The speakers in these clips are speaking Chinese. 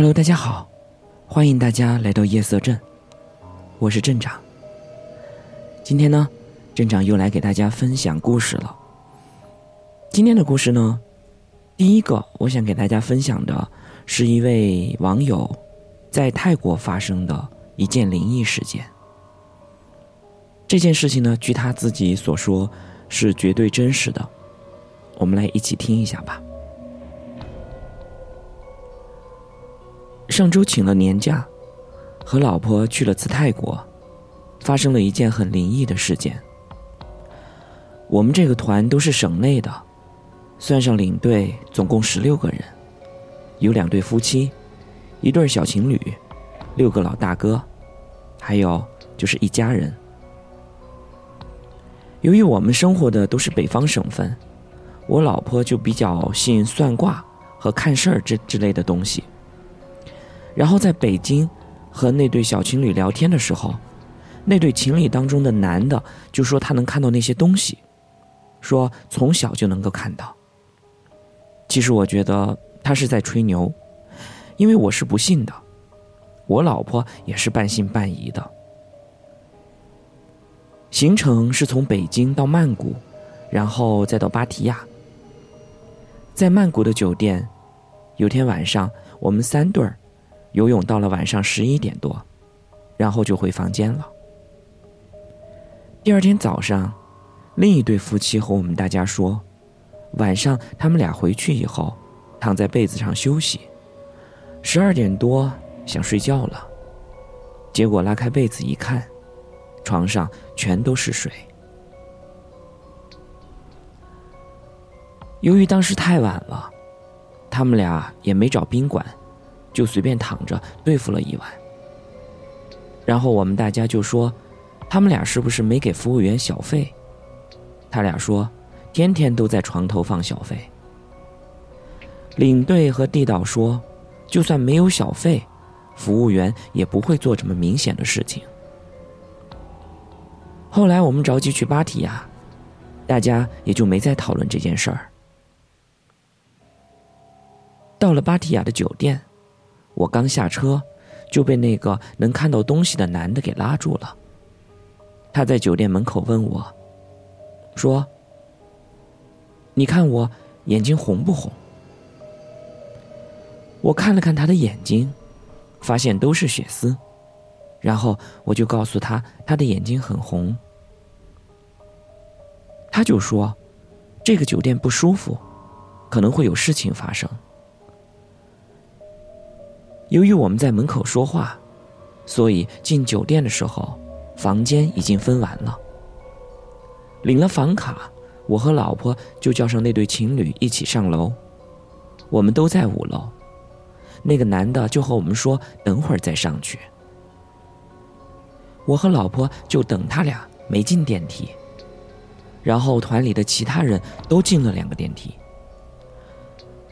Hello， 大家好，欢迎大家来到夜色镇，我是镇长。今天呢，镇长又来给大家分享故事了。今天的故事呢，第一个我想给大家分享的是一位网友在泰国发生的一件灵异事件。这件事情呢，据他自己所说是绝对真实的，我们来一起听一下吧。上周请了年假，和老婆去了次泰国，发生了一件很灵异的事件。我们这个团都是省内的，算上领队总共16个人，有2对夫妻，1对小情侣，6个老大哥，还有就是一家人。由于我们生活的都是北方省份，我老婆就比较信算卦和看事儿之类的东西。然后在北京和那对小情侣聊天的时候，那对情侣当中的男的就说他能看到那些东西，说从小就能够看到。其实我觉得他是在吹牛，因为我是不信的，我老婆也是半信半疑的。行程是从北京到曼谷，然后再到芭提雅。在曼谷的酒店，有天晚上我们3对游泳到了晚上11点多，然后就回房间了。第2天早上，另一对夫妻和我们大家说，晚上他们俩回去以后躺在被子上休息，12点多想睡觉了，结果拉开被子一看，床上全都是水。由于当时太晚了，他们俩也没找宾馆，就随便躺着对付了一晚。然后我们大家就说，他们俩是不是没给服务员小费？他俩说天天都在床头放小费。领队和地导说，就算没有小费，服务员也不会做这么明显的事情。后来我们着急去芭提雅，大家也就没再讨论这件事儿。到了芭提雅的酒店，我刚下车就被那个能看到东西的男的给拉住了。他在酒店门口问我说，你看我眼睛红不红？我看了看他的眼睛，发现都是血丝，然后我就告诉他他的眼睛很红。他就说这个酒店不舒服，可能会有事情发生。由于我们在门口说话，所以进酒店的时候房间已经分完了。领了房卡，我和老婆就叫上那对情侣一起上楼，我们都在5楼。那个男的就和我们说等会儿再上去，我和老婆就等他俩，没进电梯。然后团里的其他人都进了2个电梯，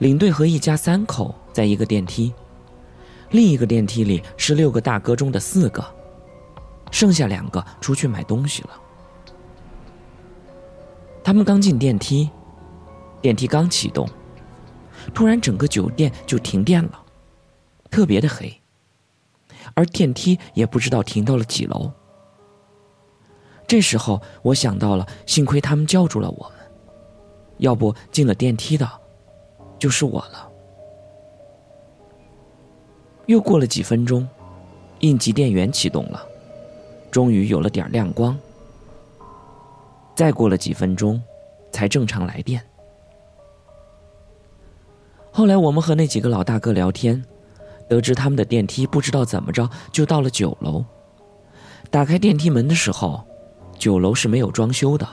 领队和一家3口在一个电梯，另一个电梯里是6个大哥中的4个，剩下2个出去买东西了。他们刚进电梯，电梯刚启动，突然整个酒店就停电了，特别的黑，而电梯也不知道停到了几楼。这时候我想到了，幸亏他们叫住了我们，要不进了电梯的就是我了。又过了几分钟，应急电源启动了，终于有了点亮光。再过了几分钟才正常来电。后来我们和那几个老大哥聊天，得知他们的电梯不知道怎么着就到了9楼。打开电梯门的时候，9楼是没有装修的，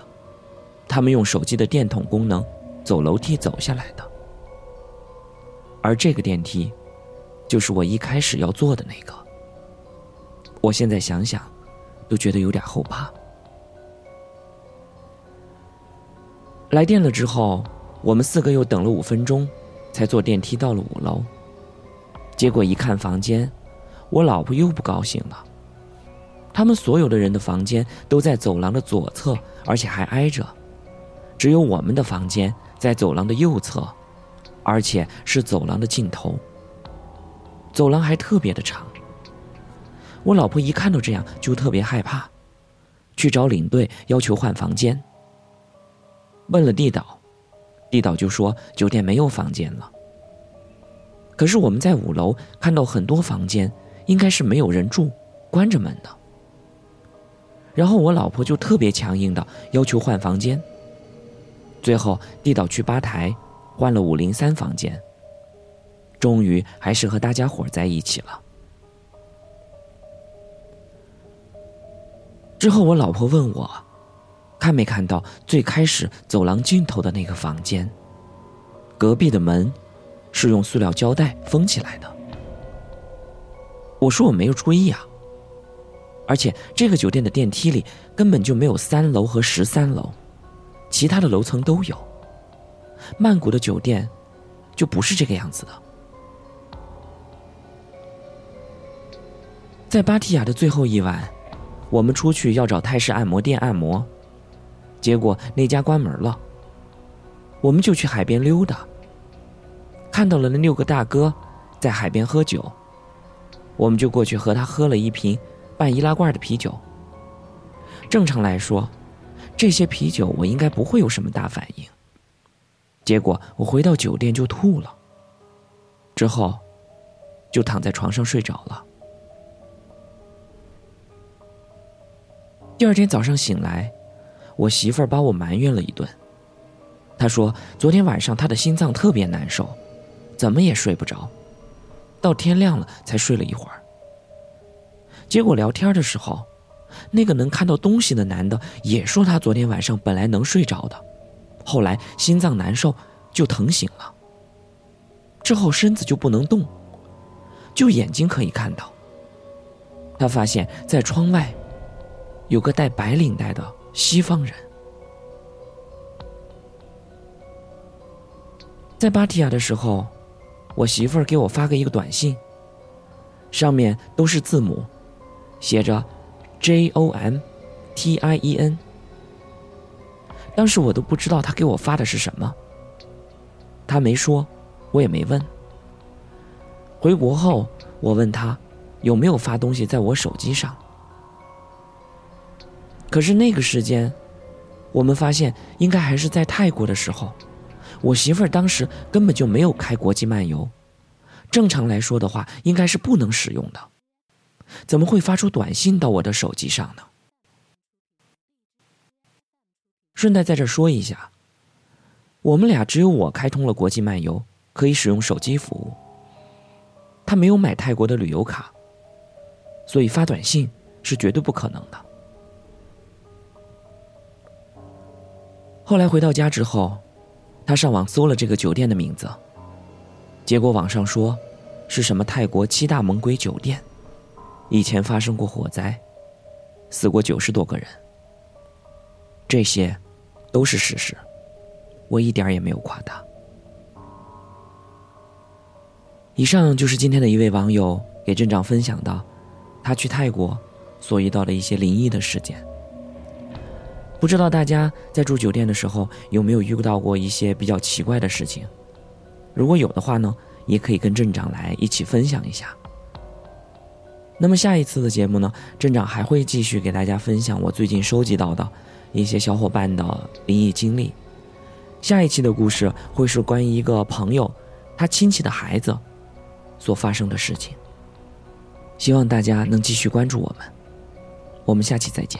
他们用手机的电筒功能走楼梯走下来的。而这个电梯就是我一开始要做的那个，我现在想想都觉得有点后怕。来电了之后，我们4个又等了5分钟才坐电梯到了5楼。结果一看房间，我老婆又不高兴了，他们所有的人的房间都在走廊的左侧，而且还挨着，只有我们的房间在走廊的右侧，而且是走廊的尽头。走廊还特别的长。我老婆一看到这样就特别害怕，去找领队要求换房间。问了地导就说酒店没有房间了。可是我们在5楼看到很多房间，应该是没有人住，关着门的。然后我老婆就特别强硬的要求换房间。最后地导去吧台换了503房间，终于还是和大家伙在一起了。之后我老婆问我看没看到最开始走廊尽头的那个房间，隔壁的门是用塑料胶带封起来的。我说我没有注意啊，而且这个酒店的电梯里根本就没有3楼和13楼，其他的楼层都有，曼谷的酒店就不是这个样子的。在芭提雅的最后一晚，我们出去要找泰式按摩店按摩，结果那家关门了。我们就去海边溜达，看到了那6个大哥在海边喝酒，我们就过去和他喝了一瓶半易拉罐的啤酒。正常来说，这些啤酒我应该不会有什么大反应，结果我回到酒店就吐了，之后就躺在床上睡着了。第2天早上醒来，我媳妇儿把我埋怨了一顿，她说昨天晚上她的心脏特别难受，怎么也睡不着，到天亮了才睡了一会儿。结果聊天的时候，那个能看到东西的男的也说他昨天晚上本来能睡着的，后来心脏难受就疼醒了，之后身子就不能动，就眼睛可以看到。他发现在窗外有个戴白领带的西方人。在芭提雅的时候，我媳妇儿给我发个一个短信，上面都是字母，写着 JOMTIEN。 当时我都不知道她给我发的是什么，她没说，我也没问。回国后我问她有没有发东西在我手机上，可是那个时间我们发现应该还是在泰国的时候，我媳妇儿当时根本就没有开国际漫游，正常来说的话应该是不能使用的，怎么会发出短信到我的手机上呢？顺带在这说一下，我们俩只有我开通了国际漫游，可以使用手机服务，他没有买泰国的旅游卡，所以发短信是绝对不可能的。后来回到家之后，他上网搜了这个酒店的名字，结果网上说是什么泰国7大猛鬼酒店，以前发生过火灾，死过90多个人，这些都是事实，我一点也没有夸大。以上就是今天的一位网友给镇长分享的他去泰国所遇到的一些灵异的事件。不知道大家在住酒店的时候有没有遇到过一些比较奇怪的事情，如果有的话呢，也可以跟镇长来一起分享一下。那么下一次的节目呢，镇长还会继续给大家分享我最近收集到的一些小伙伴的灵异经历。下一期的故事会是关于一个朋友他亲戚的孩子所发生的事情，希望大家能继续关注我们，我们下期再见。